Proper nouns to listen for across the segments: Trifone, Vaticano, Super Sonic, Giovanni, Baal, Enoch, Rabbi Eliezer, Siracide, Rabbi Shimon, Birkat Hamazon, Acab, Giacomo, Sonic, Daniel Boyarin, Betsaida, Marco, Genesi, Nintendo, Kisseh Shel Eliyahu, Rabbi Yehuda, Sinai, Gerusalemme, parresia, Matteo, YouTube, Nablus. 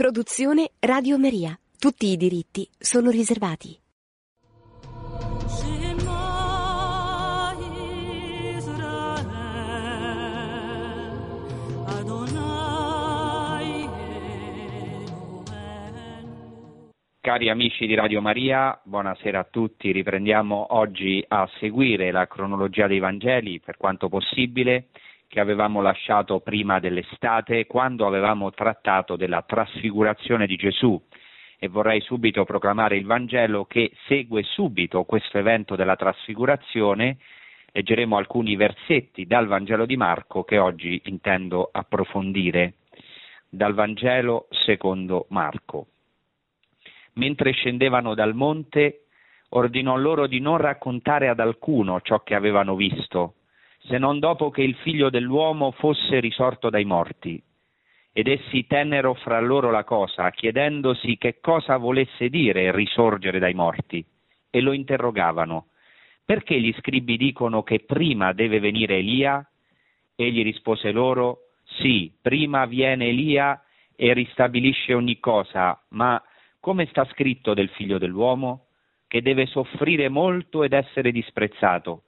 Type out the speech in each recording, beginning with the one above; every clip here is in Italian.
Produzione Radio Maria. Tutti i diritti sono riservati. Cari amici di Radio Maria, buonasera a tutti. Riprendiamo oggi a seguire la cronologia dei Vangeli per quanto possibile, che avevamo lasciato prima dell'estate, quando avevamo trattato della trasfigurazione di Gesù, e vorrei subito proclamare il Vangelo che segue subito questo evento della trasfigurazione. Leggeremo alcuni versetti dal Vangelo di Marco che oggi intendo approfondire. Dal Vangelo secondo Marco. Mentre scendevano dal monte, ordinò loro di non raccontare ad alcuno ciò che avevano visto, se non dopo che il figlio dell'uomo fosse risorto dai morti. Ed essi tennero fra loro la cosa, chiedendosi che cosa volesse dire risorgere dai morti, e lo interrogavano: perché gli scribi dicono che prima deve venire Elia? Egli rispose loro: sì, prima viene Elia e ristabilisce ogni cosa, ma come sta scritto del figlio dell'uomo? Che deve soffrire molto ed essere disprezzato.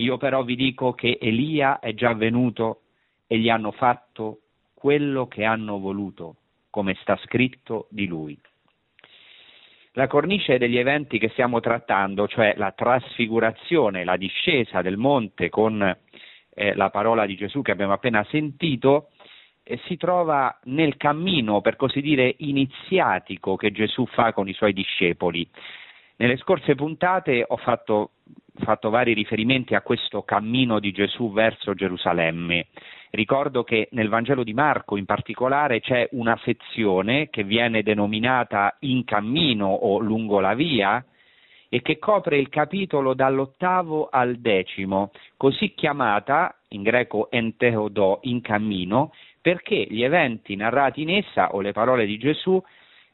Io però vi dico che Elia è già venuto e gli hanno fatto quello che hanno voluto, come sta scritto di lui. La cornice degli eventi che stiamo trattando, cioè la trasfigurazione, la discesa del monte con la parola di Gesù che abbiamo appena sentito, si trova nel cammino, per così dire, iniziatico che Gesù fa con i suoi discepoli. Nelle scorse puntate ho fatto vari riferimenti a questo cammino di Gesù verso Gerusalemme. Ricordo che nel Vangelo di Marco in particolare c'è una sezione che viene denominata in cammino o lungo la via e che copre il capitolo dall'8° al 10, così chiamata in greco enteodò, in cammino, perché gli eventi narrati in essa o le parole di Gesù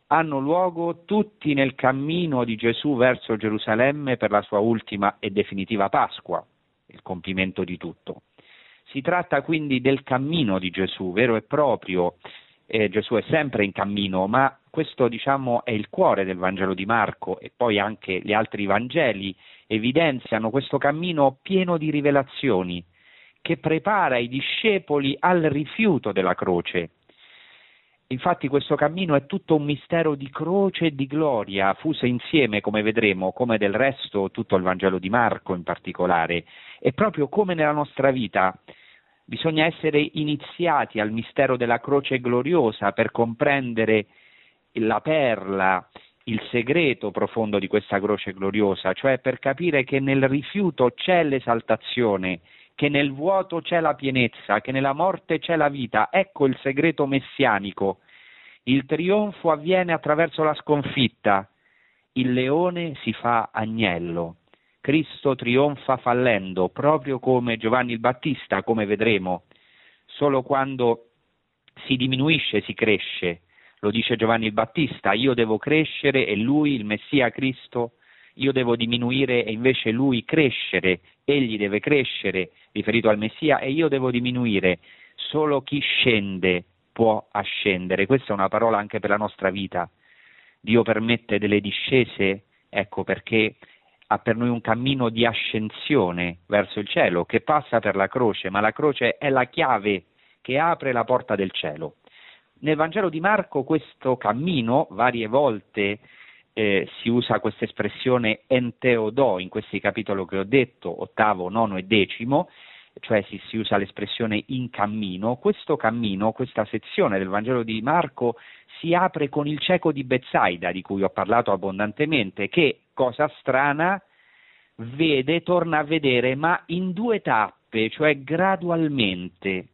hanno luogo tutti nel cammino di Gesù verso Gerusalemme per la sua ultima e definitiva Pasqua, il compimento di tutto. Si tratta quindi del cammino di Gesù, vero e proprio. Gesù è sempre in cammino, ma questo, diciamo, è il cuore del Vangelo di Marco, e poi anche gli altri Vangeli evidenziano questo cammino pieno di rivelazioni che prepara i discepoli al rifiuto della croce. Infatti questo cammino è tutto un mistero di croce e di gloria, fuse insieme, come vedremo, come del resto tutto il Vangelo di Marco in particolare. E proprio come nella nostra vita, bisogna essere iniziati al mistero della croce gloriosa per comprendere la perla, il segreto profondo di questa croce gloriosa, cioè per capire che nel rifiuto c'è l'esaltazione, che nel vuoto c'è la pienezza, che nella morte c'è la vita. Ecco il segreto messianico. Il trionfo avviene attraverso la sconfitta. Il leone si fa agnello. Cristo trionfa fallendo, proprio come Giovanni il Battista, come vedremo. Solo quando si diminuisce si cresce. Lo dice Giovanni il Battista: io devo crescere e lui, il Messia Cristo, io devo diminuire e invece lui crescere. Egli deve crescere, riferito al Messia, e io devo diminuire. Solo chi scende può ascendere. Questa è una parola anche per la nostra vita. Dio permette delle discese, ecco perché ha per noi un cammino di ascensione verso il cielo, che passa per la croce, ma la croce è la chiave che apre la porta del cielo. Nel Vangelo di Marco questo cammino, varie volte, si usa questa espressione enteodò in questi capitoli che ho detto, 8°, 9° e 10, cioè si usa l'espressione in cammino. Questo cammino, questa sezione del Vangelo di Marco si apre con il cieco di Betsaida, di cui ho parlato abbondantemente, che, cosa strana, vede, torna a vedere, ma in 2 tappe, cioè gradualmente.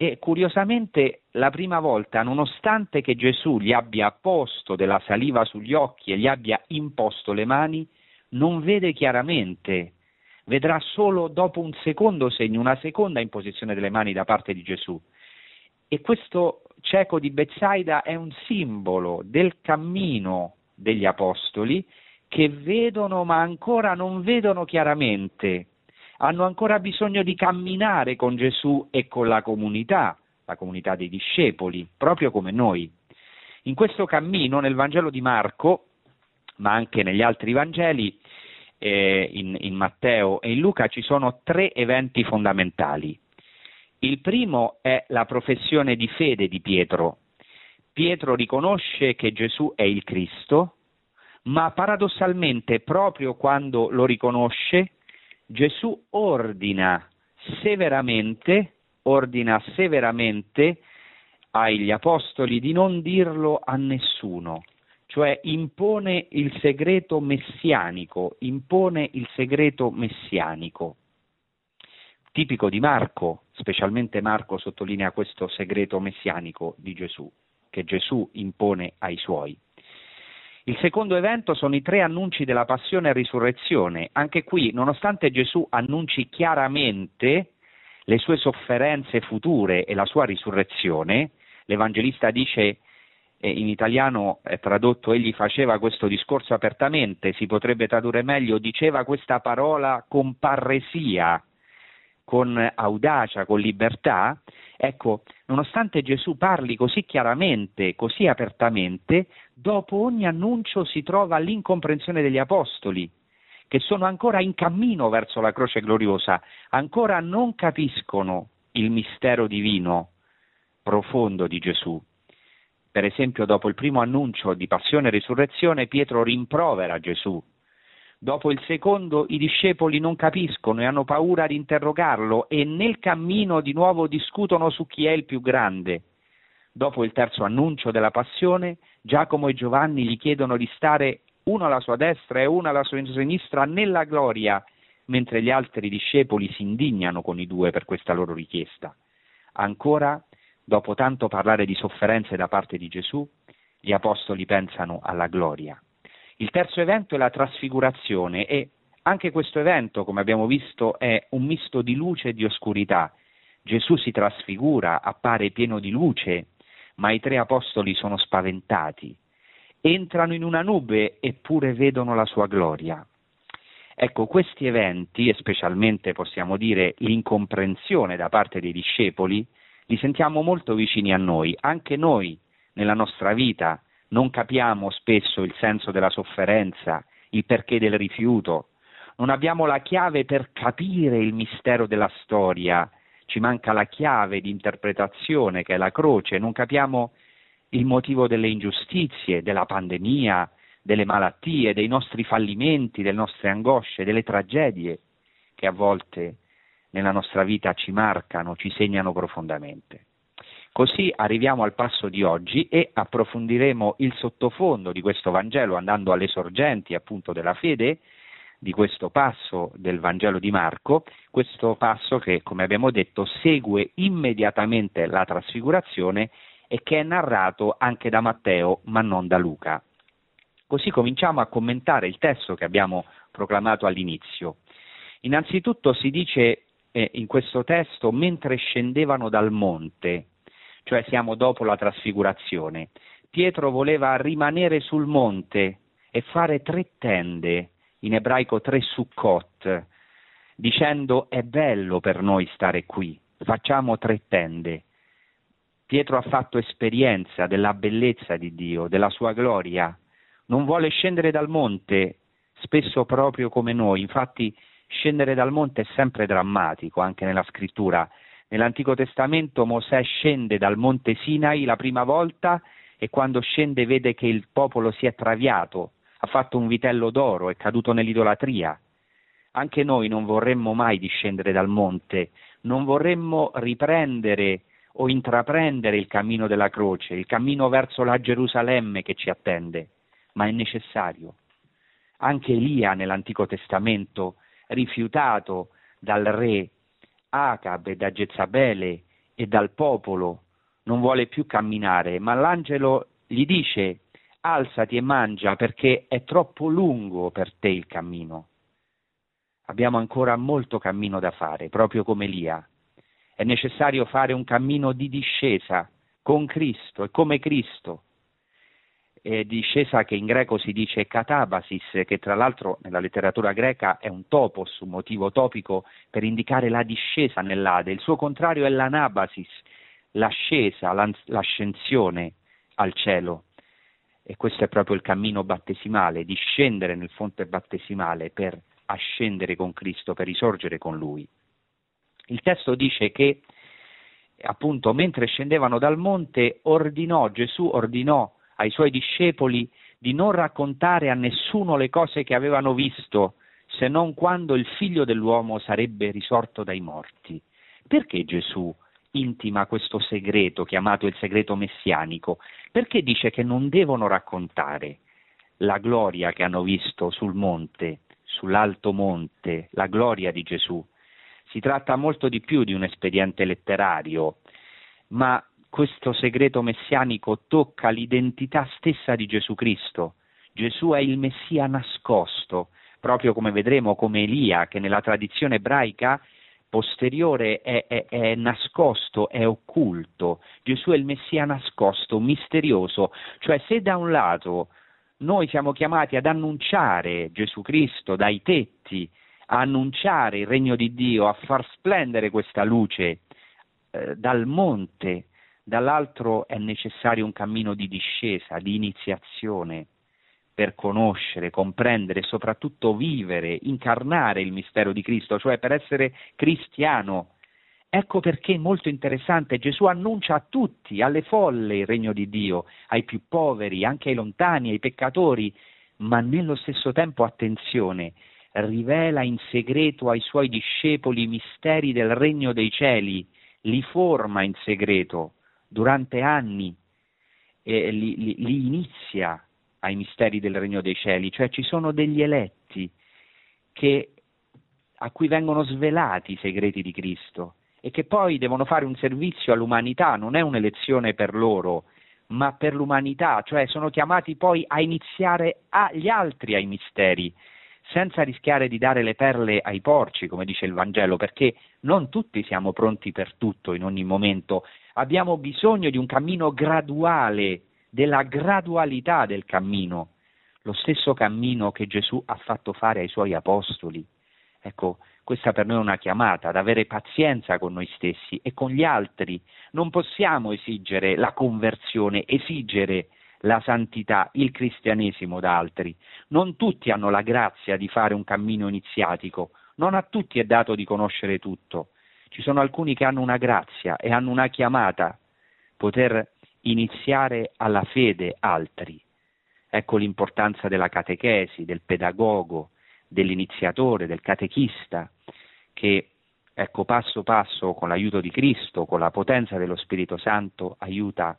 E curiosamente la prima volta, nonostante che Gesù gli abbia posto della saliva sugli occhi e gli abbia imposto le mani, non vede chiaramente, vedrà solo dopo un secondo segno, una seconda imposizione delle mani da parte di Gesù. E questo cieco di Betsaida è un simbolo del cammino degli apostoli, che vedono ma ancora non vedono chiaramente. Hanno ancora bisogno di camminare con Gesù e con la comunità dei discepoli, proprio come noi. In questo cammino, nel Vangelo di Marco, ma anche negli altri Vangeli, in Matteo e in Luca, ci sono tre eventi fondamentali. Il primo è la professione di fede di Pietro. Pietro riconosce che Gesù è il Cristo, ma paradossalmente proprio quando lo riconosce, Gesù ordina severamente agli apostoli di non dirlo a nessuno, cioè impone il segreto messianico, tipico di Marco, specialmente Marco sottolinea questo segreto messianico di Gesù, che Gesù impone ai suoi. Il secondo evento sono i tre annunci della passione e risurrezione. Anche qui, nonostante Gesù annunci chiaramente le sue sofferenze future e la sua risurrezione, l'Evangelista dice, in italiano è tradotto, egli faceva questo discorso apertamente, si potrebbe tradurre meglio, diceva questa parola con parresia, con audacia, con libertà. Ecco, nonostante Gesù parli così chiaramente, così apertamente, dopo ogni annuncio si trova l'incomprensione degli apostoli, che sono ancora in cammino verso la croce gloriosa, ancora non capiscono il mistero divino profondo di Gesù. Per esempio, dopo il primo annuncio di passione e risurrezione, Pietro rimprovera Gesù. Dopo il secondo i discepoli non capiscono e hanno paura di interrogarlo e nel cammino di nuovo discutono su chi è il più grande. Dopo il terzo annuncio della passione, Giacomo e Giovanni gli chiedono di stare uno alla sua destra e uno alla sua sinistra nella gloria, mentre gli altri discepoli si indignano con i due per questa loro richiesta. Ancora, dopo tanto parlare di sofferenze da parte di Gesù, gli apostoli pensano alla gloria. Il terzo evento è la trasfigurazione e anche questo evento, come abbiamo visto, è un misto di luce e di oscurità. Gesù si trasfigura, appare pieno di luce, ma i tre apostoli sono spaventati. Entrano in una nube eppure vedono la sua gloria. Ecco, questi eventi, e specialmente possiamo dire l'incomprensione da parte dei discepoli, li sentiamo molto vicini a noi. Anche noi, nella nostra vita, non capiamo spesso il senso della sofferenza, il perché del rifiuto, non abbiamo la chiave per capire il mistero della storia, ci manca la chiave di interpretazione che è la croce, non capiamo il motivo delle ingiustizie, della pandemia, delle malattie, dei nostri fallimenti, delle nostre angosce, delle tragedie che a volte nella nostra vita ci marcano, ci segnano profondamente. Così arriviamo al passo di oggi e approfondiremo il sottofondo di questo Vangelo andando alle sorgenti appunto della fede di questo passo del Vangelo di Marco, questo passo che, come abbiamo detto, segue immediatamente la trasfigurazione e che è narrato anche da Matteo ma non da Luca. Così cominciamo a commentare il testo che abbiamo proclamato all'inizio. Innanzitutto si dice in questo testo mentre scendevano dal monte, cioè siamo dopo la trasfigurazione. Pietro voleva rimanere sul monte e fare tre tende, in ebraico tre sukkot, dicendo è bello per noi stare qui, facciamo tre tende. Pietro ha fatto esperienza della bellezza di Dio, della sua gloria, non vuole scendere dal monte, spesso proprio come noi, infatti scendere dal monte è sempre drammatico, anche nella scrittura. Nell'Antico Testamento Mosè scende dal monte Sinai la prima volta e quando scende vede che il popolo si è traviato, ha fatto un vitello d'oro, è caduto nell'idolatria. Anche noi non vorremmo mai discendere dal monte, non vorremmo riprendere o intraprendere il cammino della croce, il cammino verso la Gerusalemme che ci attende, ma è necessario. Anche Elia nell'Antico Testamento, rifiutato dal re Acab e da Gezabele e dal popolo, non vuole più camminare, ma l'angelo gli dice alzati e mangia perché è troppo lungo per te il cammino. Abbiamo ancora molto cammino da fare, proprio come Elia. È necessario fare un cammino di discesa con Cristo e come Cristo. E discesa che in greco si dice katabasis, che tra l'altro nella letteratura greca è un topos, un motivo topico per indicare la discesa nell'Ade. Il suo contrario è l'anabasis, l'ascesa, l'ascensione al cielo. E questo è proprio il cammino battesimale, di scendere nel fonte battesimale per ascendere con Cristo, per risorgere con Lui. Il testo dice che, appunto, mentre scendevano dal monte, Gesù ordinò ai Suoi discepoli di non raccontare a nessuno le cose che avevano visto, se non quando il Figlio dell'uomo sarebbe risorto dai morti. Perché Gesù intima questo segreto, chiamato il segreto messianico? Perché dice che non devono raccontare la gloria che hanno visto sul monte, sull'alto monte, la gloria di Gesù? Si tratta molto di più di un espediente letterario, ma questo segreto messianico tocca l'identità stessa di Gesù Cristo. Gesù è il Messia nascosto, proprio come vedremo, come Elia, che nella tradizione ebraica posteriore è nascosto, è occulto. Gesù è il Messia nascosto, misterioso, cioè se da un lato noi siamo chiamati ad annunciare Gesù Cristo dai tetti, a annunciare il regno di Dio, a far splendere questa luce dal monte, dall'altro è necessario un cammino di discesa, di iniziazione, per conoscere, comprendere e soprattutto vivere, incarnare il mistero di Cristo, cioè per essere cristiano. Ecco perché è molto interessante, Gesù annuncia a tutti, alle folle, il regno di Dio, ai più poveri, anche ai lontani, ai peccatori, ma nello stesso tempo, attenzione, rivela in segreto ai Suoi discepoli i misteri del regno dei cieli, li forma in segreto durante anni e li inizia ai misteri del regno dei cieli, cioè ci sono degli eletti a cui vengono svelati i segreti di Cristo e che poi devono fare un servizio all'umanità, non è un'elezione per loro, ma per l'umanità, cioè sono chiamati poi a iniziare gli altri ai misteri, senza rischiare di dare le perle ai porci, come dice il Vangelo, perché non tutti siamo pronti per tutto in ogni momento, abbiamo bisogno di un cammino graduale, della gradualità del cammino, lo stesso cammino che Gesù ha fatto fare ai Suoi apostoli. Ecco, questa per noi è una chiamata ad avere pazienza con noi stessi e con gli altri. Non possiamo esigere la conversione, esigere la santità, il cristianesimo da altri. Non tutti hanno la grazia di fare un cammino iniziatico, non a tutti è dato di conoscere tutto. Ci sono alcuni che hanno una grazia e hanno una chiamata, poter iniziare alla fede altri. Ecco l'importanza della catechesi, del pedagogo, dell'iniziatore, del catechista, che ecco passo passo, con l'aiuto di Cristo, con la potenza dello Spirito Santo, aiuta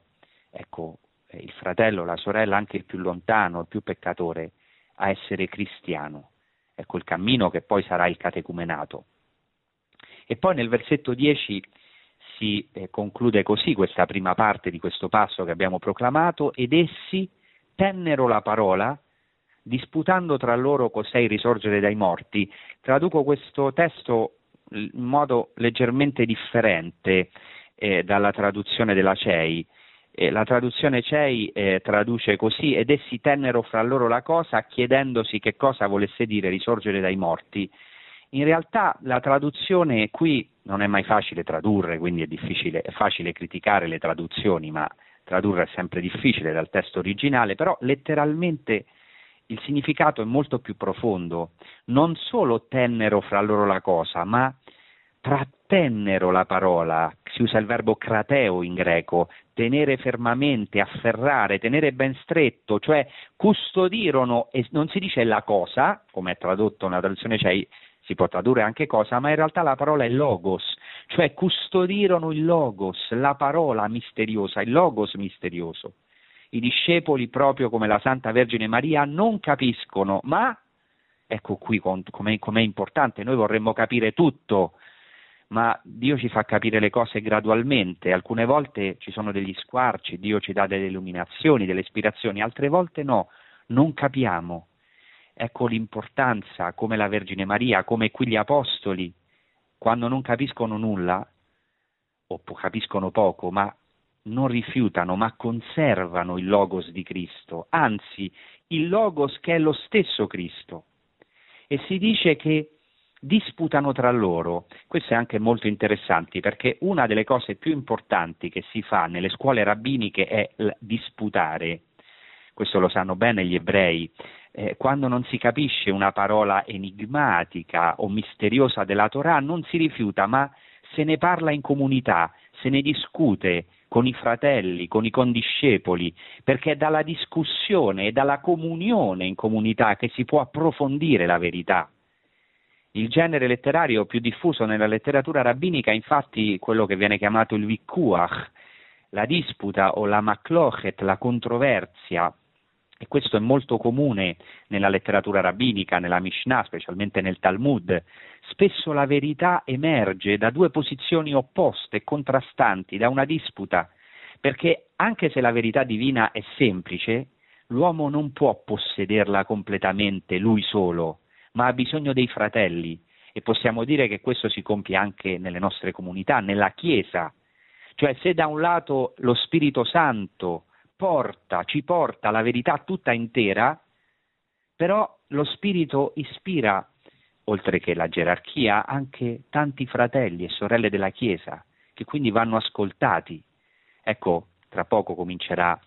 ecco il fratello, la sorella, anche il più lontano, il più peccatore, a essere cristiano. Ecco il cammino che poi sarà il catecumenato. E poi nel versetto 10 si conclude così questa prima parte di questo passo che abbiamo proclamato: ed essi tennero la parola, disputando tra loro cos'è il risorgere dai morti. Traduco questo testo in modo leggermente differente dalla traduzione della CEI. La traduzione CEI traduce così: ed essi tennero fra loro la cosa, chiedendosi che cosa volesse dire risorgere dai morti. In realtà la traduzione qui non è mai facile tradurre, quindi è facile criticare le traduzioni, ma tradurre è sempre difficile dal testo originale, però letteralmente il significato è molto più profondo. Non solo tennero fra loro la cosa, ma trattennero la parola, si usa il verbo crateo in greco, tenere fermamente, afferrare, tenere ben stretto, cioè custodirono, e non si dice la cosa, come è tradotto nella traduzione CEI, si può tradurre anche cosa, ma in realtà la parola è logos, cioè custodirono il logos, la parola misteriosa, il logos misterioso. I discepoli, proprio come la Santa Vergine Maria, non capiscono, ma ecco qui com'è importante, noi vorremmo capire tutto, ma Dio ci fa capire le cose gradualmente, alcune volte ci sono degli squarci, Dio ci dà delle illuminazioni, delle ispirazioni, altre volte no, non capiamo. Ecco l'importanza, come la Vergine Maria, come qui gli Apostoli, quando non capiscono nulla, o capiscono poco, ma non rifiutano, ma conservano il Logos di Cristo, anzi il Logos che è lo stesso Cristo. E si dice che disputano tra loro. Questo è anche molto interessante, perché una delle cose più importanti che si fa nelle scuole rabbiniche è disputare. questo lo sanno bene gli ebrei, quando non si capisce una parola enigmatica o misteriosa della Torah non si rifiuta, ma se ne parla in comunità, se ne discute con i fratelli, con i condiscepoli, perché è dalla discussione e dalla comunione in comunità che si può approfondire la verità. Il genere letterario più diffuso nella letteratura rabbinica è infatti quello che viene chiamato il vikkuach, la disputa o la maklochet, la controversia, e questo è molto comune nella letteratura rabbinica, nella Mishnah, specialmente nel Talmud. Spesso la verità emerge da due posizioni opposte e contrastanti, da una disputa, perché anche se la verità divina è semplice, l'uomo non può possederla completamente lui solo, ma ha bisogno dei fratelli, e possiamo dire che questo si compie anche nelle nostre comunità, nella Chiesa. Cioè, se da un lato lo Spirito Santo ci porta la verità tutta intera, però lo Spirito ispira, oltre che la gerarchia, anche tanti fratelli e sorelle della Chiesa, che quindi vanno ascoltati. Ecco, tra poco comincerà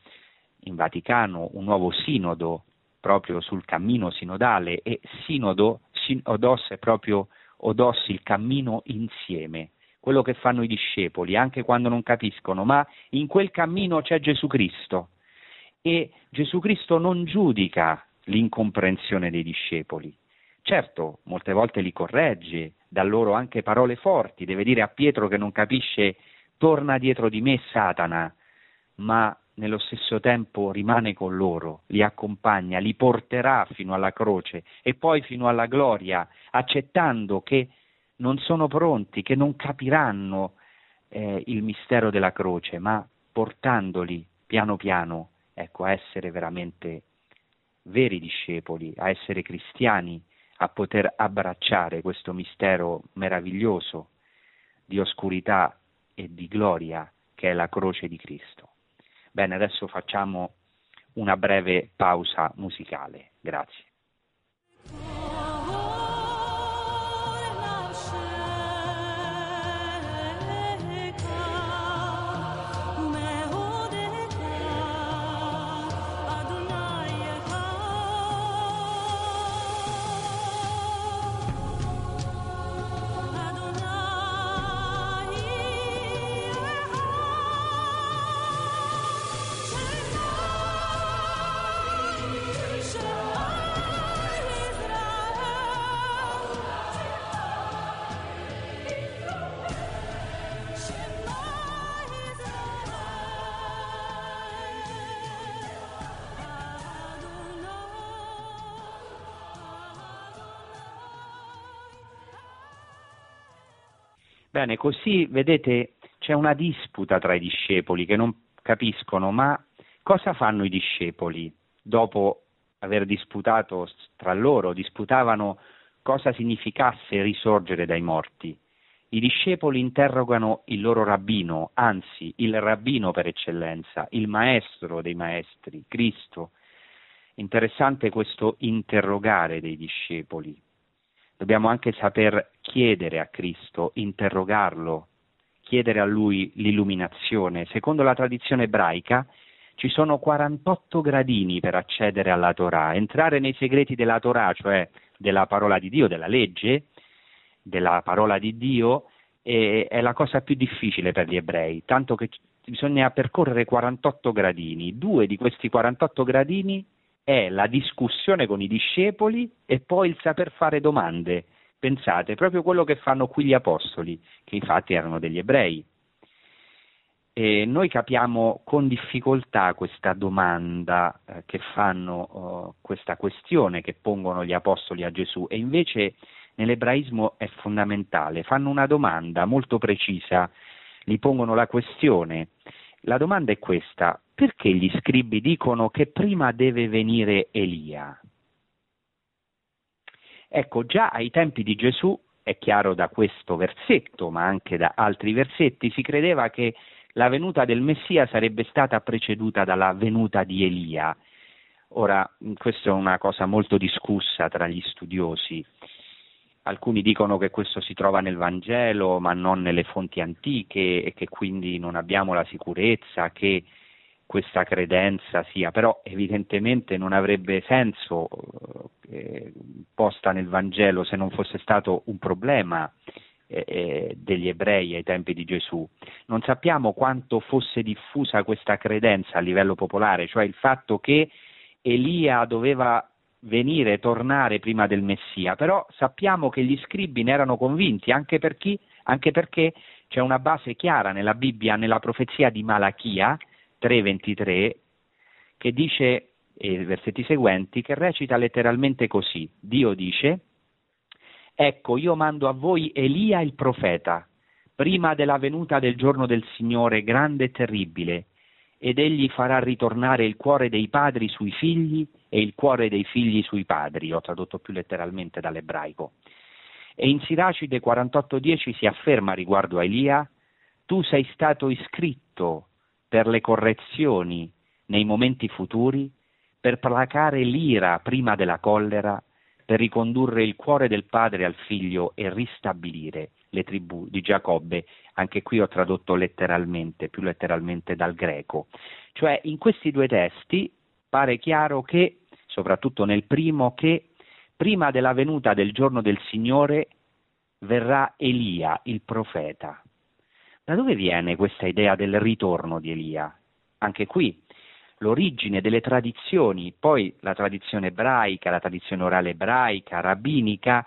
in Vaticano un nuovo sinodo, proprio sul cammino sinodale, e sinodo, odos, è proprio odos, il cammino insieme, quello che fanno i discepoli, anche quando non capiscono, ma in quel cammino c'è Gesù Cristo, e Gesù Cristo non giudica l'incomprensione dei discepoli. Certo, molte volte li corregge, dà loro anche parole forti, deve dire a Pietro che non capisce, torna dietro di me Satana, ma nello stesso tempo rimane con loro, li accompagna, li porterà fino alla croce e poi fino alla gloria, accettando che non sono pronti, che non capiranno il mistero della croce, ma portandoli piano piano, ecco, a essere veramente veri discepoli, a essere cristiani, a poter abbracciare questo mistero meraviglioso di oscurità e di gloria che è la croce di Cristo. Bene, adesso facciamo una breve pausa musicale. Grazie. Bene, così vedete c'è una disputa tra i discepoli che non capiscono, ma cosa fanno i discepoli? Dopo aver disputato tra loro, disputavano cosa significasse risorgere dai morti. I discepoli interrogano il loro rabbino, anzi il rabbino per eccellenza, il maestro dei maestri, Cristo. Interessante questo interrogare dei discepoli. Dobbiamo anche saper chiedere a Cristo, interrogarlo, chiedere a Lui l'illuminazione. Secondo la tradizione ebraica ci sono 48 gradini per accedere alla Torah, entrare nei segreti della Torah, cioè della parola di Dio, della legge, della parola di Dio, è la cosa più difficile per gli ebrei, tanto che bisogna percorrere 48 gradini. 2 di questi 48 gradini è la discussione con i discepoli e poi il saper fare domande. Pensate, proprio quello che fanno qui gli apostoli, che infatti erano degli ebrei. E noi capiamo con difficoltà questa domanda che fanno, questa questione che pongono gli apostoli a Gesù, e invece nell'ebraismo è fondamentale. Fanno una domanda molto precisa, gli pongono la questione. La domanda è questa: perché gli scribi dicono che prima deve venire Elia? Ecco, già ai tempi di Gesù, è chiaro da questo versetto, ma anche da altri versetti, si credeva che la venuta del Messia sarebbe stata preceduta dalla venuta di Elia. Ora, questa è una cosa molto discussa tra gli studiosi. Alcuni dicono che questo si trova nel Vangelo, ma non nelle fonti antiche, e che quindi non abbiamo la sicurezza che questa credenza sia, però evidentemente non avrebbe senso posta nel Vangelo se non fosse stato un problema degli ebrei ai tempi di Gesù. Non sappiamo quanto fosse diffusa questa credenza a livello popolare, cioè il fatto che Elia doveva venire, tornare prima del Messia, però sappiamo che gli scribi ne erano convinti, anche perché c'è una base chiara nella Bibbia, nella profezia di Malachia 3,23, che dice, i versetti seguenti, che recita letteralmente così: Dio dice: ecco, io mando a voi Elia il profeta, prima della venuta del giorno del Signore, grande e terribile, ed egli farà ritornare il cuore dei padri sui figli e il cuore dei figli sui padri. Ho tradotto più letteralmente dall'ebraico. E in Siracide 48,10 si afferma riguardo a Elia: tu sei stato iscritto per le correzioni nei momenti futuri, per placare l'ira prima della collera, per ricondurre il cuore del padre al figlio e ristabilire le tribù di Giacobbe. Anche qui ho tradotto letteralmente, più letteralmente dal greco. Cioè, in questi due testi pare chiaro che, soprattutto nel primo, che prima della venuta del giorno del Signore verrà Elia, il profeta. Da dove viene questa idea del ritorno di Elia? Anche qui l'origine delle tradizioni, poi la tradizione ebraica, la tradizione orale ebraica, rabbinica,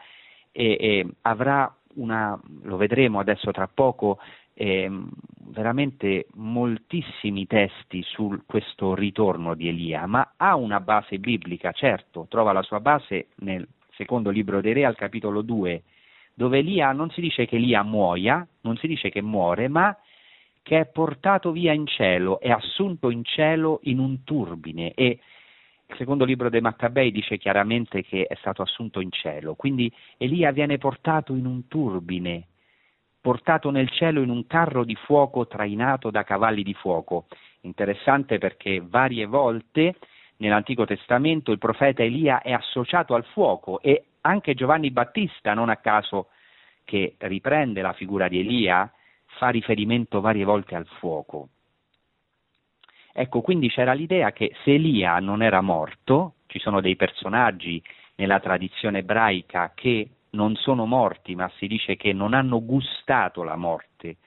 avrà una, lo vedremo adesso tra poco, veramente moltissimi testi su questo ritorno di Elia, ma ha una base biblica, certo, trova la sua base nel secondo libro dei Re al capitolo 2, dove Elia, non si dice che Elia muoia, non si dice che muore, ma che è portato via in cielo, è assunto in cielo in un turbine, e il secondo libro dei Maccabei dice chiaramente che è stato assunto in cielo, quindi Elia viene portato in un turbine, portato nel cielo in un carro di fuoco trainato da cavalli di fuoco. Interessante perché varie volte nell'Antico Testamento il profeta Elia è associato al fuoco, e anche Giovanni Battista, non a caso, che riprende la figura di Elia, fa riferimento varie volte al fuoco. Ecco, quindi c'era l'idea che se Elia non era morto, ci sono dei personaggi nella tradizione ebraica che non sono morti, ma si dice che non hanno gustato la morte,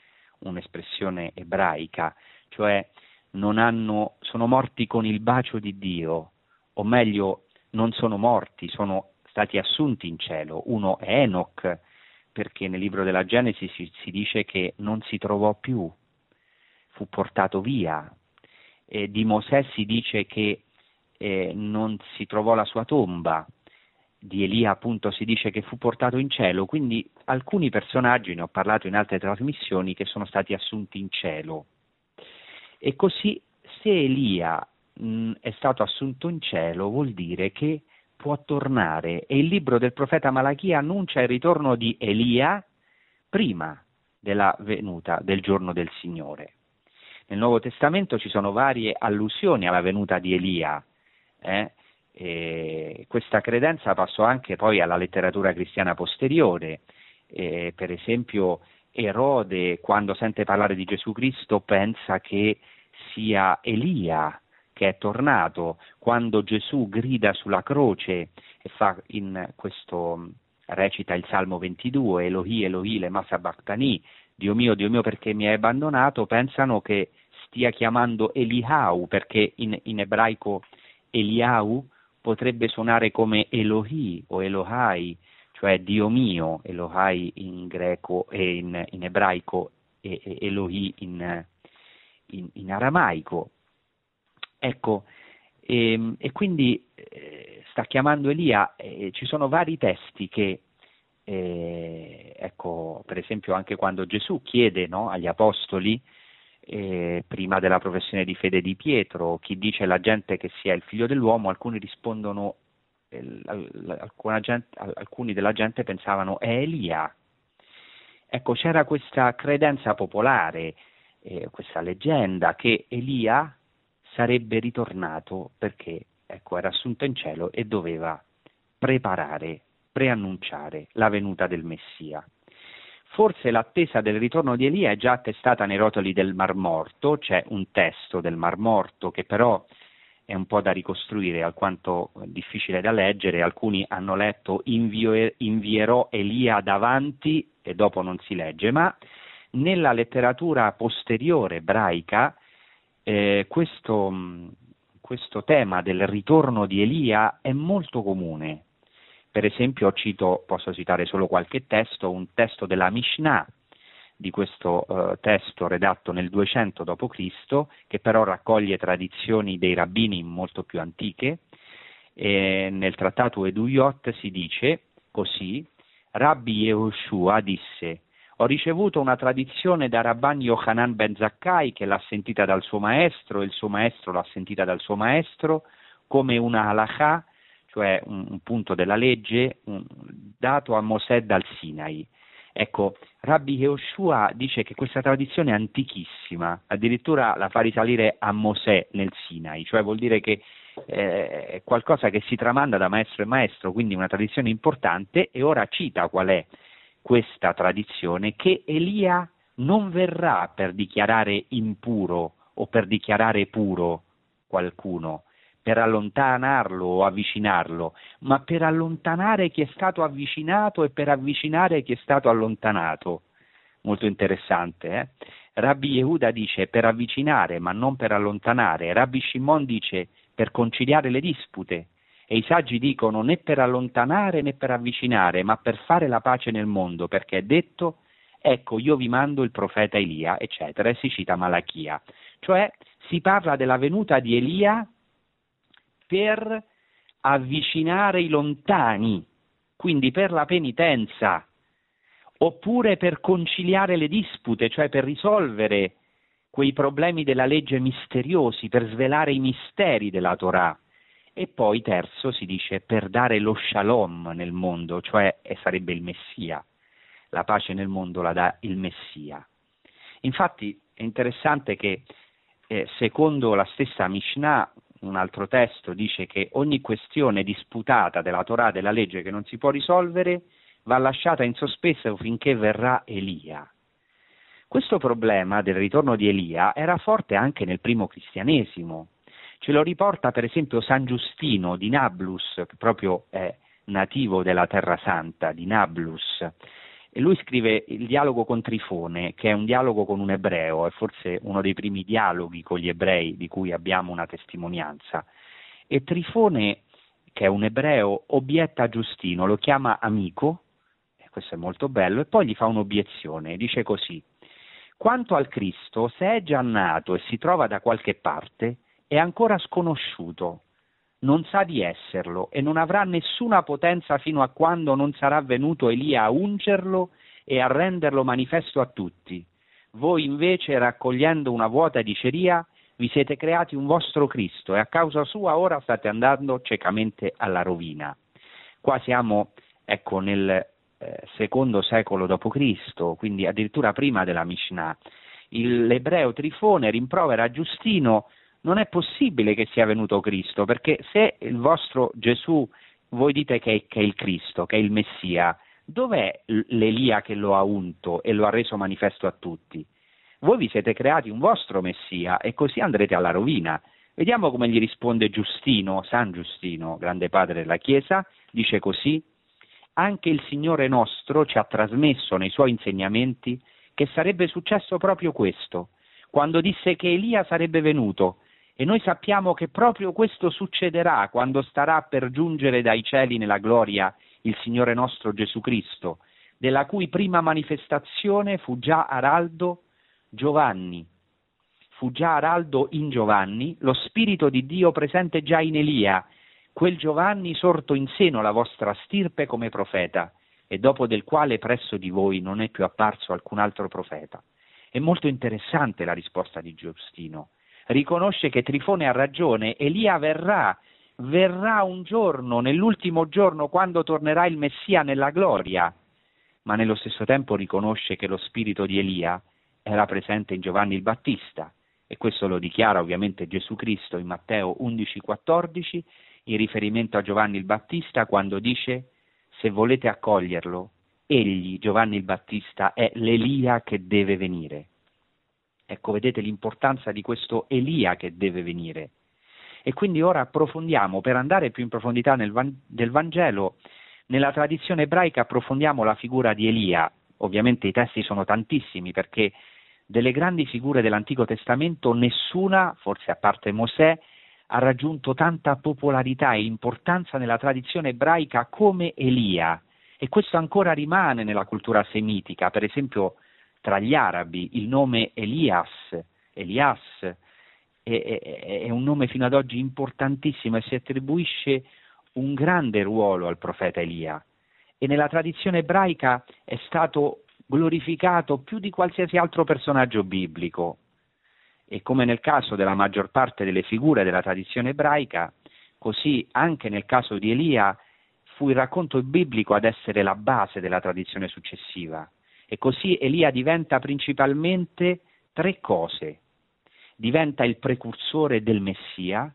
un'espressione ebraica, cioè sono morti con il bacio di Dio, o meglio, non sono morti, sono stati assunti in cielo. Uno è Enoch, perché nel libro della Genesi si dice che non si trovò più, fu portato via. E di Mosè si dice che non si trovò la sua tomba, di Elia appunto si dice che fu portato in cielo, quindi alcuni personaggi, ne ho parlato in altre trasmissioni, che sono stati assunti in cielo. E così, se Elia è stato assunto in cielo, vuol dire che può tornare, e il libro del profeta Malachia annuncia il ritorno di Elia prima della venuta del giorno del Signore. Nel Nuovo Testamento ci sono varie allusioni alla venuta di Elia, e questa credenza passò anche poi alla letteratura cristiana posteriore, per esempio Erode, quando sente parlare di Gesù Cristo, pensa che sia Elia che è tornato. Quando Gesù grida sulla croce e fa in questo, recita il Salmo 22, Elohi, Elohi, lema sabachthani, Dio mio, perché mi hai abbandonato, pensano che stia chiamando Eliau, perché in ebraico Eliau potrebbe suonare come Elohi o Elohai, cioè Dio mio, Elohai in greco e in ebraico, e Elohi in aramaico. Ecco, e quindi sta chiamando Elia. Ci sono vari testi che, ecco, per esempio anche quando Gesù chiede, no, agli apostoli, prima della professione di fede di Pietro, chi dice la gente che sia il figlio dell'uomo, alcuni rispondono, alcuni della gente pensavano è Elia. Ecco, c'era questa credenza popolare, questa leggenda che Elia sarebbe ritornato perché, ecco, era assunto in cielo e doveva preannunciare la venuta del Messia. Forse l'attesa del ritorno di Elia è già attestata nei rotoli del Mar Morto, c'è un testo del Mar Morto che però è un po' da ricostruire, alquanto difficile da leggere. Alcuni hanno letto invierò Elia davanti e dopo non si legge, ma nella letteratura posteriore ebraica questo tema del ritorno di Elia è molto comune. Per esempio posso citare solo qualche testo, un testo della Mishnah, di questo testo redatto nel 200 d.C., che però raccoglie tradizioni dei rabbini molto più antiche. E nel trattato Eduyot si dice così: Rabbi Yehoshua disse: ho ricevuto una tradizione da Rabban Yohanan ben Zakkai, che l'ha sentita dal suo maestro, e il suo maestro l'ha sentita dal suo maestro, come una halakha, cioè un punto della legge dato a Mosè dal Sinai. Ecco, Rabbi Yehoshua dice che questa tradizione è antichissima, addirittura la fa risalire a Mosè nel Sinai, cioè vuol dire che è qualcosa che si tramanda da maestro in maestro, quindi una tradizione importante, e ora cita qual è questa tradizione, che Elia non verrà per dichiarare impuro o per dichiarare puro qualcuno, per allontanarlo o avvicinarlo, ma per allontanare chi è stato avvicinato e per avvicinare chi è stato allontanato. Molto interessante, eh? Rabbi Yehuda dice per avvicinare ma non per allontanare, Rabbi Shimon dice per conciliare le dispute, e i saggi dicono né per allontanare né per avvicinare, ma per fare la pace nel mondo, perché è detto: ecco, io vi mando il profeta Elia, eccetera, e si cita Malachia. Cioè si parla della venuta di Elia per avvicinare i lontani, quindi per la penitenza, oppure per conciliare le dispute, cioè per risolvere quei problemi della legge misteriosi, per svelare i misteri della Torah. E poi terzo si dice per dare lo shalom nel mondo, cioè sarebbe il Messia, la pace nel mondo la dà il Messia. Infatti è interessante che secondo la stessa Mishnah, un altro testo dice che ogni questione disputata della Torah, della legge, che non si può risolvere, va lasciata in sospeso finché verrà Elia. Questo problema del ritorno di Elia era forte anche nel primo cristianesimo. Ce lo riporta per esempio San Giustino di Nablus, che proprio è nativo della Terra Santa di Nablus, e lui scrive il dialogo con Trifone, che è un dialogo con un ebreo, è forse uno dei primi dialoghi con gli ebrei di cui abbiamo una testimonianza. E Trifone, che è un ebreo, obietta a Giustino, lo chiama amico, e questo è molto bello, e poi gli fa un'obiezione, dice così: quanto al Cristo, se è già nato e si trova da qualche parte, è ancora sconosciuto, non sa di esserlo e non avrà nessuna potenza fino a quando non sarà venuto Elia a ungerlo e a renderlo manifesto a tutti. Voi invece, raccogliendo una vuota diceria, vi siete creati un vostro Cristo e a causa sua ora state andando ciecamente alla rovina. Qua siamo, ecco, nel secondo secolo d.C., quindi addirittura prima della Mishnah. L'ebreo Trifone rimprovera a Giustino: non è possibile che sia venuto Cristo, perché se il vostro Gesù voi dite che è il Cristo, che è il Messia, dov'è l'Elia che lo ha unto e lo ha reso manifesto a tutti? Voi vi siete creati un vostro Messia e così andrete alla rovina. Vediamo come gli risponde Giustino, San Giustino, grande padre della Chiesa, dice così: anche il Signore nostro ci ha trasmesso nei suoi insegnamenti che sarebbe successo proprio questo, quando disse che Elia sarebbe venuto. E noi sappiamo che proprio questo succederà quando starà per giungere dai cieli nella gloria il Signore nostro Gesù Cristo, della cui prima manifestazione fu già araldo in Giovanni, lo Spirito di Dio presente già in Elia, quel Giovanni sorto in seno alla vostra stirpe come profeta, e dopo del quale presso di voi non è più apparso alcun altro profeta. È molto interessante la risposta di Giustino. Riconosce che Trifone ha ragione, Elia verrà un giorno, nell'ultimo giorno, quando tornerà il Messia nella gloria, ma nello stesso tempo riconosce che lo spirito di Elia era presente in Giovanni il Battista, e questo lo dichiara ovviamente Gesù Cristo in Matteo 11,14 in riferimento a Giovanni il Battista, quando dice: se volete accoglierlo, egli, Giovanni il Battista, è l'Elia che deve venire. Ecco, vedete l'importanza di questo Elia che deve venire. E quindi ora approfondiamo, per andare più in profondità del Vangelo, nella tradizione ebraica approfondiamo la figura di Elia. Ovviamente i testi sono tantissimi, perché delle grandi figure dell'Antico Testamento nessuna, forse a parte Mosè, ha raggiunto tanta popolarità e importanza nella tradizione ebraica come Elia. E questo ancora rimane nella cultura semitica. Per esempio tra gli arabi il nome Elias, è un nome fino ad oggi importantissimo e si attribuisce un grande ruolo al profeta Elia. E nella tradizione ebraica è stato glorificato più di qualsiasi altro personaggio biblico. E come nel caso della maggior parte delle figure della tradizione ebraica, così anche nel caso di Elia fu il racconto biblico ad essere la base della tradizione successiva. E così Elia diventa principalmente tre cose. Diventa il precursore del Messia,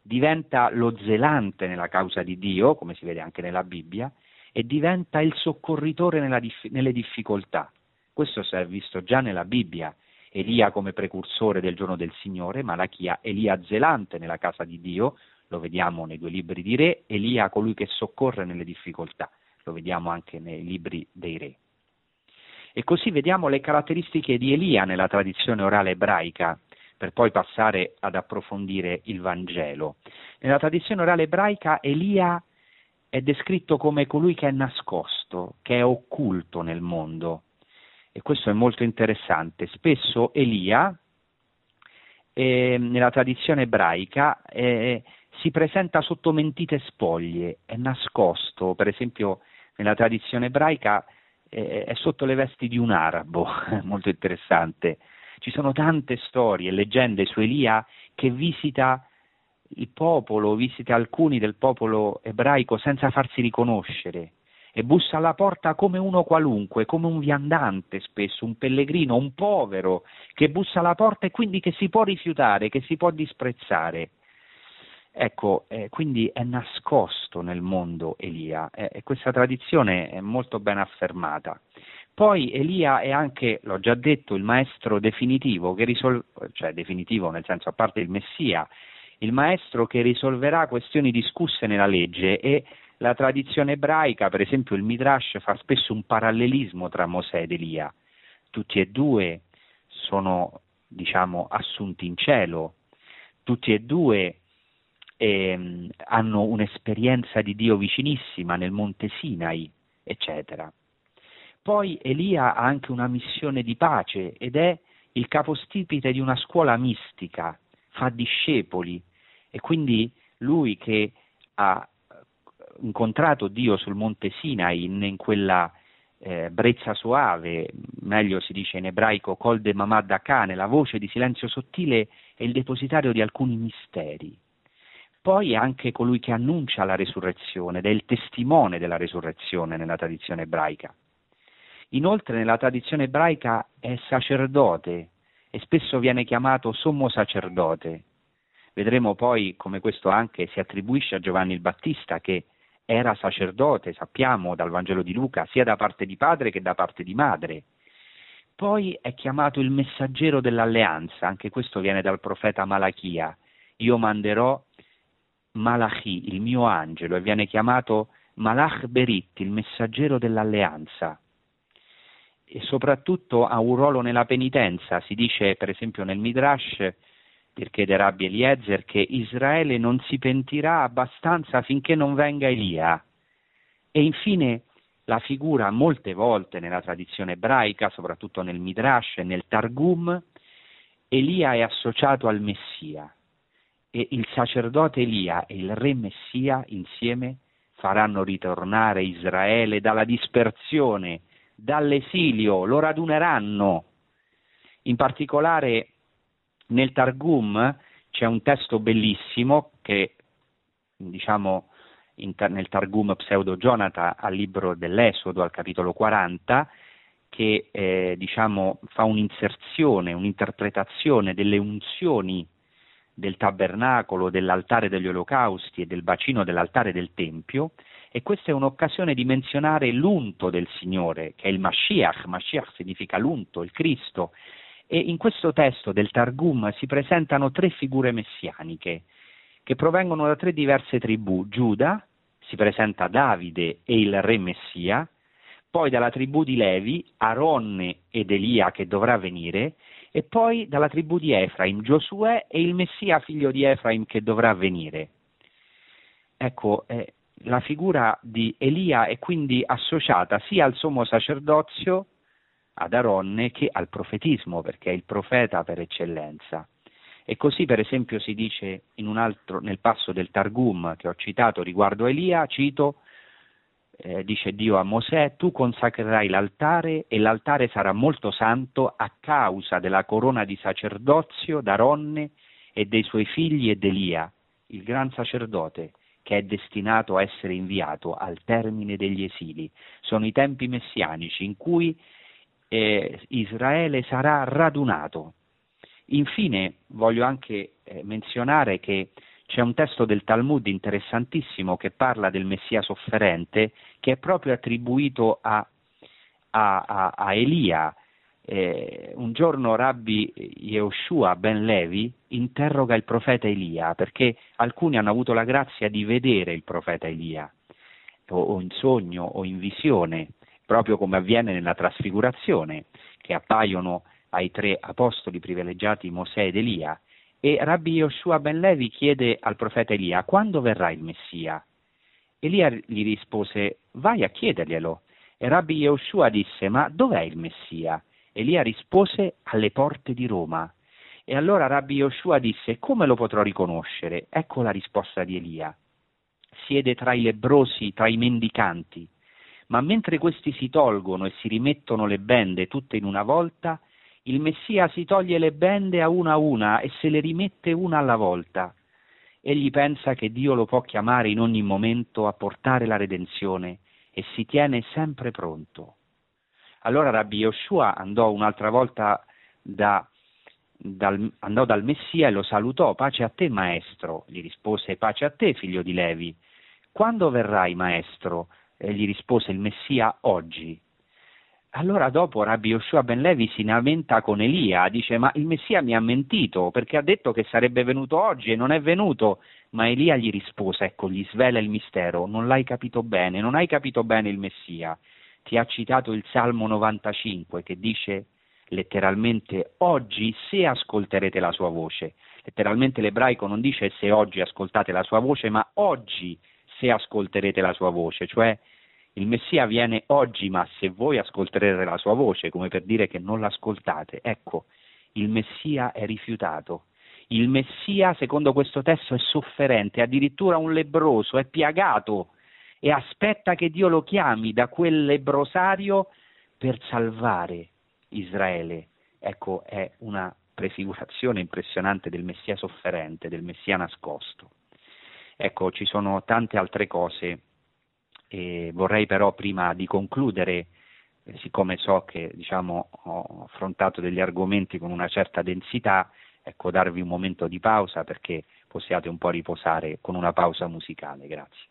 diventa lo zelante nella causa di Dio, come si vede anche nella Bibbia, e diventa il soccorritore nelle difficoltà. Questo si è visto già nella Bibbia. Elia come precursore del giorno del Signore, Malachia, Elia zelante nella casa di Dio, lo vediamo nei due libri di Re, Elia colui che soccorre nelle difficoltà, lo vediamo anche nei libri dei Re. E così vediamo le caratteristiche di Elia nella tradizione orale ebraica, per poi passare ad approfondire il Vangelo. Nella tradizione orale ebraica Elia è descritto come colui che è nascosto, che è occulto nel mondo. E questo è molto interessante. Spesso Elia, nella tradizione ebraica, si presenta sotto mentite spoglie, è nascosto. Per esempio nella tradizione ebraica è sotto le vesti di un arabo, molto interessante. Ci sono tante storie e leggende su Elia che visita il popolo, visita alcuni del popolo ebraico senza farsi riconoscere e bussa alla porta come uno qualunque, come un viandante spesso, un pellegrino, un povero che bussa alla porta e quindi che si può rifiutare, che si può disprezzare. Ecco, quindi è nascosto nel mondo Elia, e questa tradizione è molto ben affermata. Poi Elia è anche, l'ho già detto, il maestro definitivo, cioè definitivo nel senso a parte il Messia, il maestro che risolverà questioni discusse nella legge. E la tradizione ebraica, per esempio il Midrash, fa spesso un parallelismo tra Mosè ed Elia. Tutti e due sono, assunti in cielo, tutti e due hanno un'esperienza di Dio vicinissima nel monte Sinai, eccetera. Poi Elia ha anche una missione di pace ed è il capostipite di una scuola mistica, fa discepoli, e quindi lui che ha incontrato Dio sul monte Sinai in quella brezza suave, meglio si dice in ebraico kol de mamà daká, la voce di silenzio sottile, è il depositario di alcuni misteri. Poi è anche colui che annuncia la resurrezione ed è il testimone della resurrezione nella tradizione ebraica. Inoltre nella tradizione ebraica è sacerdote e spesso viene chiamato sommo sacerdote. Vedremo poi come questo anche si attribuisce a Giovanni il Battista, che era sacerdote, sappiamo dal Vangelo di Luca, sia da parte di padre che da parte di madre. Poi è chiamato il messaggero dell'alleanza, anche questo viene dal profeta Malachia. Io manderò Malachi, il mio angelo, e viene chiamato Malach Berit, il messaggero dell'alleanza. E soprattutto ha un ruolo nella penitenza. Si dice per esempio nel Midrash, perché da Rabbi Eliezer, che Israele non si pentirà abbastanza finché non venga Elia. E infine la figura molte volte nella tradizione ebraica, soprattutto nel Midrash e nel Targum, Elia è associato al Messia, e il sacerdote Elia e il re Messia insieme faranno ritornare Israele dalla dispersione, dall'esilio, lo raduneranno. In particolare nel Targum c'è un testo bellissimo che nel Targum Pseudo Jonathan al libro dell'Esodo al capitolo 40, che fa un'inserzione, un'interpretazione delle unzioni del tabernacolo, dell'altare degli olocausti e del bacino dell'altare del Tempio, e questa è un'occasione di menzionare l'unto del Signore, che è il Mashiach. Mashiach significa l'unto, il Cristo, e in questo testo del Targum si presentano tre figure messianiche che provengono da tre diverse tribù: Giuda, si presenta Davide e il re Messia, poi dalla tribù di Levi, Aronne ed Elia che dovrà venire, e poi dalla tribù di Efraim, Giosuè e il Messia figlio di Efraim che dovrà venire. Ecco, la figura di Elia è quindi associata sia al sommo sacerdozio, ad Aronne, che al profetismo, perché è il profeta per eccellenza. E così per esempio si dice in un altro, nel passo del Targum che ho citato riguardo Elia, cito, dice Dio a Mosè: tu consacrerai l'altare e l'altare sarà molto santo a causa della corona di sacerdozio d'Aronne e dei suoi figli ed Elia, il gran sacerdote che è destinato a essere inviato al termine degli esili. Sono i tempi messianici in cui Israele sarà radunato. Infine voglio anche menzionare che c'è un testo del Talmud interessantissimo che parla del Messia sofferente, che è proprio attribuito a Elia. Un giorno Rabbi Yehoshua ben Levi interroga il profeta Elia, perché alcuni hanno avuto la grazia di vedere il profeta Elia, o in sogno o in visione, proprio come avviene nella trasfigurazione, che appaiono ai tre apostoli privilegiati Mosè ed Elia, e Rabbi Yehoshua ben Levi chiede al profeta Elia: quando verrà il Messia? Elia gli rispose: vai a chiederglielo. E Rabbi Yehoshua disse: ma dov'è il Messia? Elia rispose: alle porte di Roma. E allora Rabbi Yehoshua disse: come lo potrò riconoscere? Ecco la risposta di Elia: siede tra i lebbrosi, tra i mendicanti, ma mentre questi si tolgono e si rimettono le bende tutte in una volta, il Messia si toglie le bende a una e se le rimette una alla volta. Egli pensa che Dio lo può chiamare in ogni momento a portare la redenzione e si tiene sempre pronto. Allora Rabbi Yehoshua andò un'altra volta dal Messia e lo salutò: pace a te, maestro. Gli rispose: pace a te, figlio di Levi. Quando verrai, maestro? E gli rispose il Messia: oggi. Allora dopo Rabbi Yehoshua ben Levi si lamenta con Elia, dice: ma il Messia mi ha mentito, perché ha detto che sarebbe venuto oggi e non è venuto. Ma Elia gli rispose, ecco, gli svela il mistero: non l'hai capito bene, non hai capito bene il Messia. Ti ha citato il Salmo 95 che dice letteralmente: oggi se ascolterete la sua voce. Letteralmente l'ebraico non dice se oggi ascoltate la sua voce, ma oggi se ascolterete la sua voce, cioè il Messia viene oggi, ma se voi ascolterete la sua voce, come per dire che non l'ascoltate. Ecco, il Messia è rifiutato. Il Messia, secondo questo testo, è sofferente, addirittura un lebbroso, è piagato e aspetta che Dio lo chiami da quel lebbrosario per salvare Israele. Ecco, è una prefigurazione impressionante del Messia sofferente, del Messia nascosto. Ecco, ci sono tante altre cose. E vorrei però, prima di concludere, siccome so che ho affrontato degli argomenti con una certa densità, ecco, darvi un momento di pausa perché possiate un po' riposare con una pausa musicale. Grazie.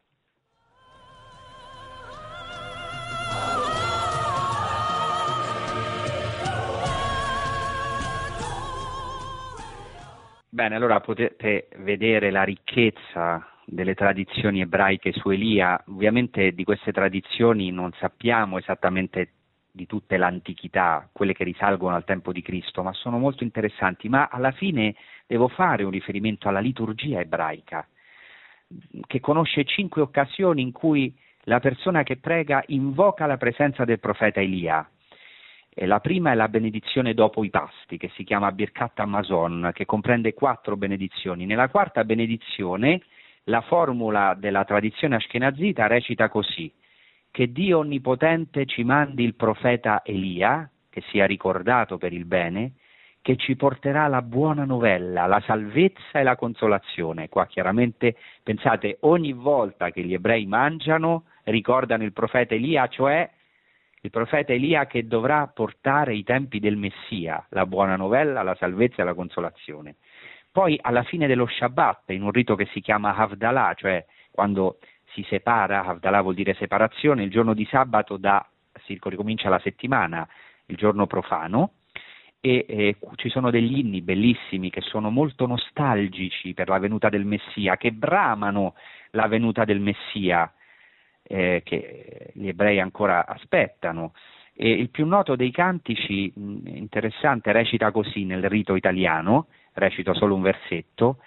Bene, allora potete vedere la ricchezza delle tradizioni ebraiche su Elia. Ovviamente di queste tradizioni non sappiamo esattamente di tutte l'antichità, quelle che risalgono al tempo di Cristo, ma sono molto interessanti. Ma alla fine devo fare un riferimento alla liturgia ebraica, che conosce 5 occasioni in cui la persona che prega invoca la presenza del profeta Elia. E la prima è la benedizione dopo i pasti, che si chiama Birkat Hamazon, che comprende 4 benedizioni. Nella quarta benedizione la formula della tradizione ashkenazita recita così: che Dio Onnipotente ci mandi il profeta Elia, che sia ricordato per il bene, che ci porterà la buona novella, la salvezza e la consolazione. Qua chiaramente, pensate, ogni volta che gli ebrei mangiano ricordano il profeta Elia, cioè il profeta Elia che dovrà portare i tempi del Messia, la buona novella, la salvezza e la consolazione. Poi alla fine dello Shabbat, in un rito che si chiama Havdalah, cioè quando si separa, Havdalah vuol dire separazione, il giorno di sabato si ricomincia la settimana, il giorno profano, e ci sono degli inni bellissimi che sono molto nostalgici per la venuta del Messia, che bramano la venuta del Messia, che gli ebrei ancora aspettano. E il più noto dei cantici, interessante, recita così nel rito italiano, recito solo un versetto,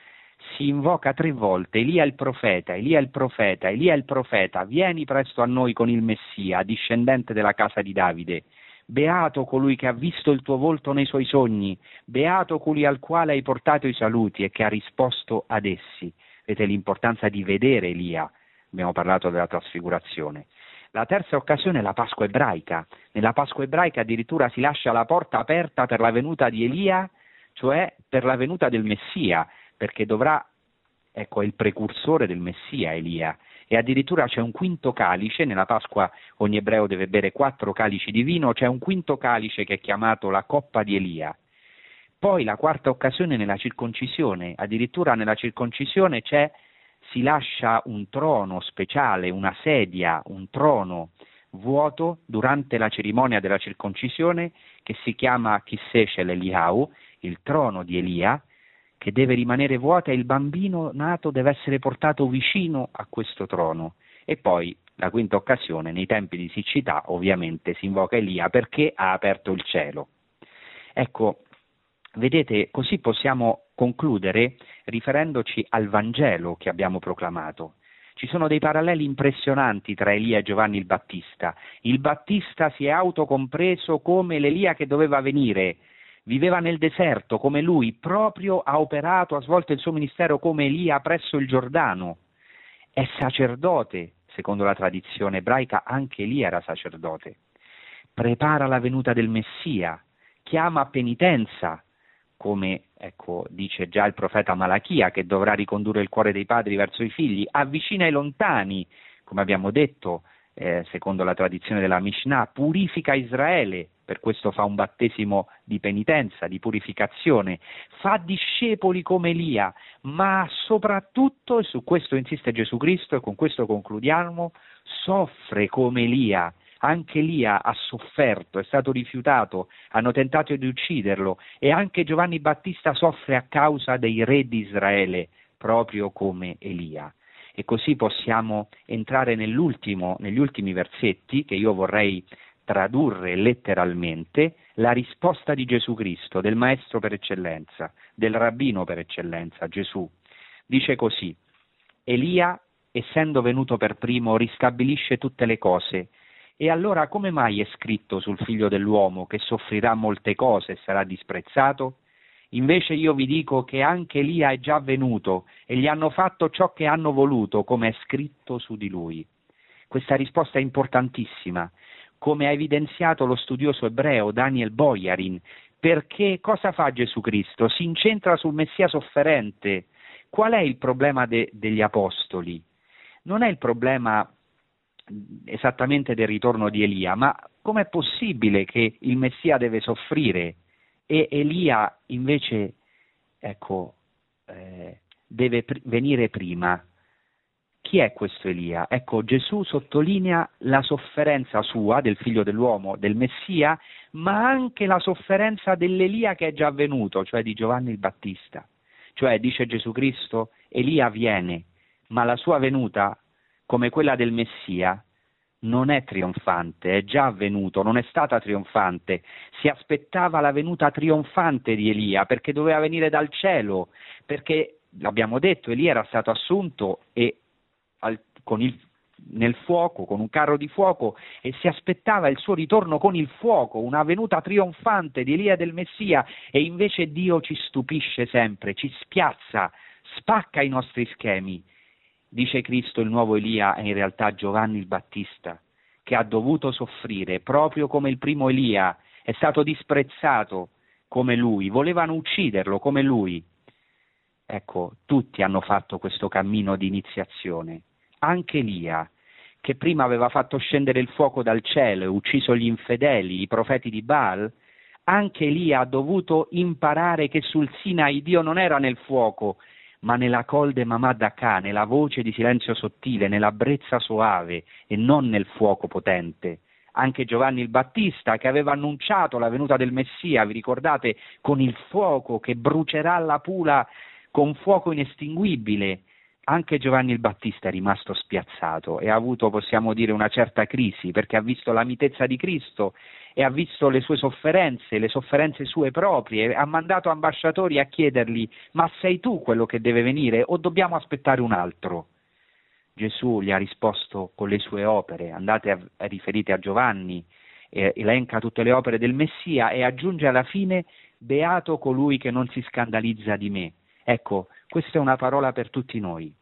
si invoca 3 volte Elia il profeta, Elia il profeta, Elia il profeta, vieni presto a noi con il Messia, discendente della casa di Davide, beato colui che ha visto il tuo volto nei suoi sogni, beato colui al quale hai portato i saluti e che ha risposto ad essi. Vedete l'importanza di vedere Elia, abbiamo parlato della trasfigurazione. La terza occasione è la Pasqua ebraica. Nella Pasqua ebraica addirittura si lascia la porta aperta per la venuta di Elia, cioè per la venuta del Messia, perché è il precursore del Messia Elia. E addirittura c'è un 5° calice, nella Pasqua ogni ebreo deve bere 4 calici di vino, c'è un 5° calice che è chiamato la Coppa di Elia. Poi la 4ª occasione nella circoncisione, addirittura nella circoncisione si lascia un trono speciale, una sedia, un trono vuoto durante la cerimonia della circoncisione che si chiama Kisseh Shel Eliyahu, il trono di Elia, che deve rimanere vuota e il bambino nato deve essere portato vicino a questo trono. E poi la 5ª occasione, nei tempi di siccità, ovviamente si invoca Elia perché ha aperto il cielo. Ecco, vedete, così possiamo concludere riferendoci al Vangelo che abbiamo proclamato. Ci sono dei paralleli impressionanti tra Elia e Giovanni il Battista. Il Battista si è autocompreso come l'Elia che doveva venire, viveva nel deserto come lui, proprio ha operato, ha svolto il suo ministero come Elia presso il Giordano. È sacerdote, secondo la tradizione ebraica anche Elia era sacerdote. Prepara la venuta del Messia, chiama a penitenza, come dice già il profeta Malachia, che dovrà ricondurre il cuore dei padri verso i figli, avvicina i lontani, come abbiamo detto, secondo la tradizione della Mishnah, purifica Israele, per questo fa un battesimo di penitenza, di purificazione, fa discepoli come Elia, ma soprattutto, e su questo insiste Gesù Cristo e con questo concludiamo, soffre come Elia. Anche Elia ha sofferto, è stato rifiutato, hanno tentato di ucciderlo e anche Giovanni Battista soffre a causa dei re di Israele, proprio come Elia. E così possiamo entrare negli ultimi versetti che io vorrei tradurre letteralmente, la risposta di Gesù Cristo, del maestro per eccellenza, del rabbino per eccellenza, Gesù. Dice così: Elia, essendo venuto per primo, ristabilisce tutte le cose. E allora come mai è scritto sul figlio dell'uomo che soffrirà molte cose e sarà disprezzato? Invece io vi dico che anche Elia è già venuto e gli hanno fatto ciò che hanno voluto, come è scritto su di lui. Questa risposta è importantissima, come ha evidenziato lo studioso ebreo Daniel Boyarin, perché cosa fa Gesù Cristo? Si incentra sul Messia sofferente. Qual è il problema degli apostoli? Non è il problema esattamente del ritorno di Elia, ma com'è possibile che il Messia deve soffrire e Elia invece deve venire prima? Chi è questo Elia? Gesù sottolinea la sofferenza sua, del figlio dell'uomo, del Messia, ma anche la sofferenza dell'Elia che è già venuto, cioè di Giovanni il Battista. Cioè, dice Gesù Cristo, Elia viene, ma la sua venuta, come quella del Messia, non è trionfante, è già avvenuto, non è stata trionfante. Si aspettava la venuta trionfante di Elia, perché doveva venire dal cielo, perché, l'abbiamo detto, Elia era stato assunto e nel fuoco, con un carro di fuoco, e si aspettava il suo ritorno con il fuoco, una venuta trionfante di Elia e del Messia, e invece Dio ci stupisce sempre, ci spiazza, spacca i nostri schemi. Dice Cristo, il nuovo Elia è in realtà Giovanni il Battista, che ha dovuto soffrire proprio come il primo Elia, è stato disprezzato come lui, volevano ucciderlo come lui. Tutti hanno fatto questo cammino di iniziazione, anche Elia, che prima aveva fatto scendere il fuoco dal cielo e ucciso gli infedeli, i profeti di Baal. Anche Elia ha dovuto imparare che sul Sinai Dio non era nel fuoco, ma nella col de mamà da ca, nella voce di silenzio sottile, nella brezza soave e non nel fuoco potente. Anche Giovanni il Battista, che aveva annunciato la venuta del Messia, vi ricordate, con il fuoco che brucerà la pula con fuoco inestinguibile, anche Giovanni il Battista è rimasto spiazzato e ha avuto, possiamo dire, una certa crisi, perché ha visto la mitezza di Cristo e ha visto le sue sofferenze, sue proprie, ha mandato ambasciatori a chiedergli: ma sei tu quello che deve venire o dobbiamo aspettare un altro? Gesù gli ha risposto con le sue opere. Andate a riferite a Giovanni, elenca tutte le opere del Messia e aggiunge alla fine: beato colui che non si scandalizza di me. Ecco, questa è una parola per tutti noi,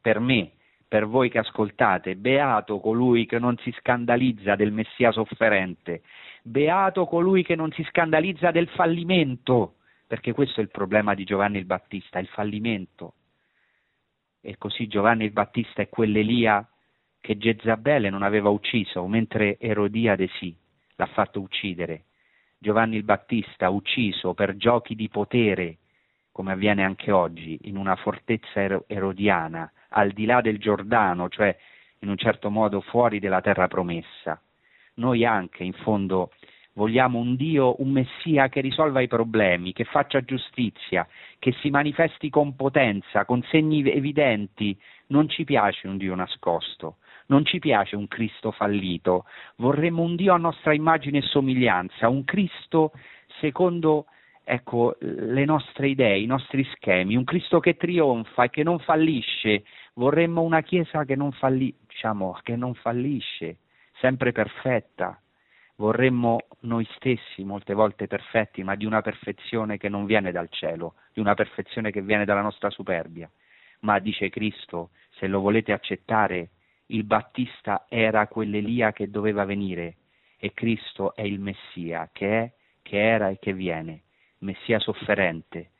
per me, per voi che ascoltate: beato colui che non si scandalizza del Messia sofferente, beato colui che non si scandalizza del fallimento, perché questo è il problema di Giovanni il Battista, il fallimento. E così Giovanni il Battista è quell'Elia che Gezabele non aveva ucciso, mentre Erodiade sì, l'ha fatto uccidere. Giovanni il Battista ucciso per giochi di potere, come avviene anche oggi, in una fortezza erodiana, al di là del Giordano, cioè in un certo modo fuori della terra promessa. Noi anche, in fondo, vogliamo un Dio, un Messia che risolva i problemi, che faccia giustizia, che si manifesti con potenza, con segni evidenti. Non ci piace un Dio nascosto, non ci piace un Cristo fallito. Vorremmo un Dio a nostra immagine e somiglianza, un Cristo secondo le nostre idee, i nostri schemi, un Cristo che trionfa e che non fallisce. Vorremmo una Chiesa che non fallisce, sempre perfetta. Vorremmo noi stessi molte volte perfetti, ma di una perfezione che non viene dal cielo, di una perfezione che viene dalla nostra superbia. Ma, dice Cristo, se lo volete accettare, il Battista era quell'Elia che doveva venire, e Cristo è il Messia, che è, che era e che viene. Messia sofferente,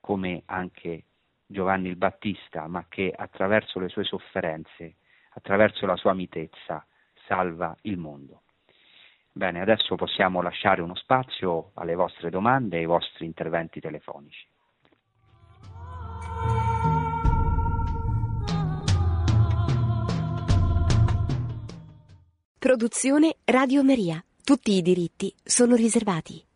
come anche Giovanni il Battista, ma che attraverso le sue sofferenze, attraverso la sua mitezza, salva il mondo. Bene, adesso possiamo lasciare uno spazio alle vostre domande e ai vostri interventi telefonici. Produzione Radio Maria. Tutti i diritti sono riservati.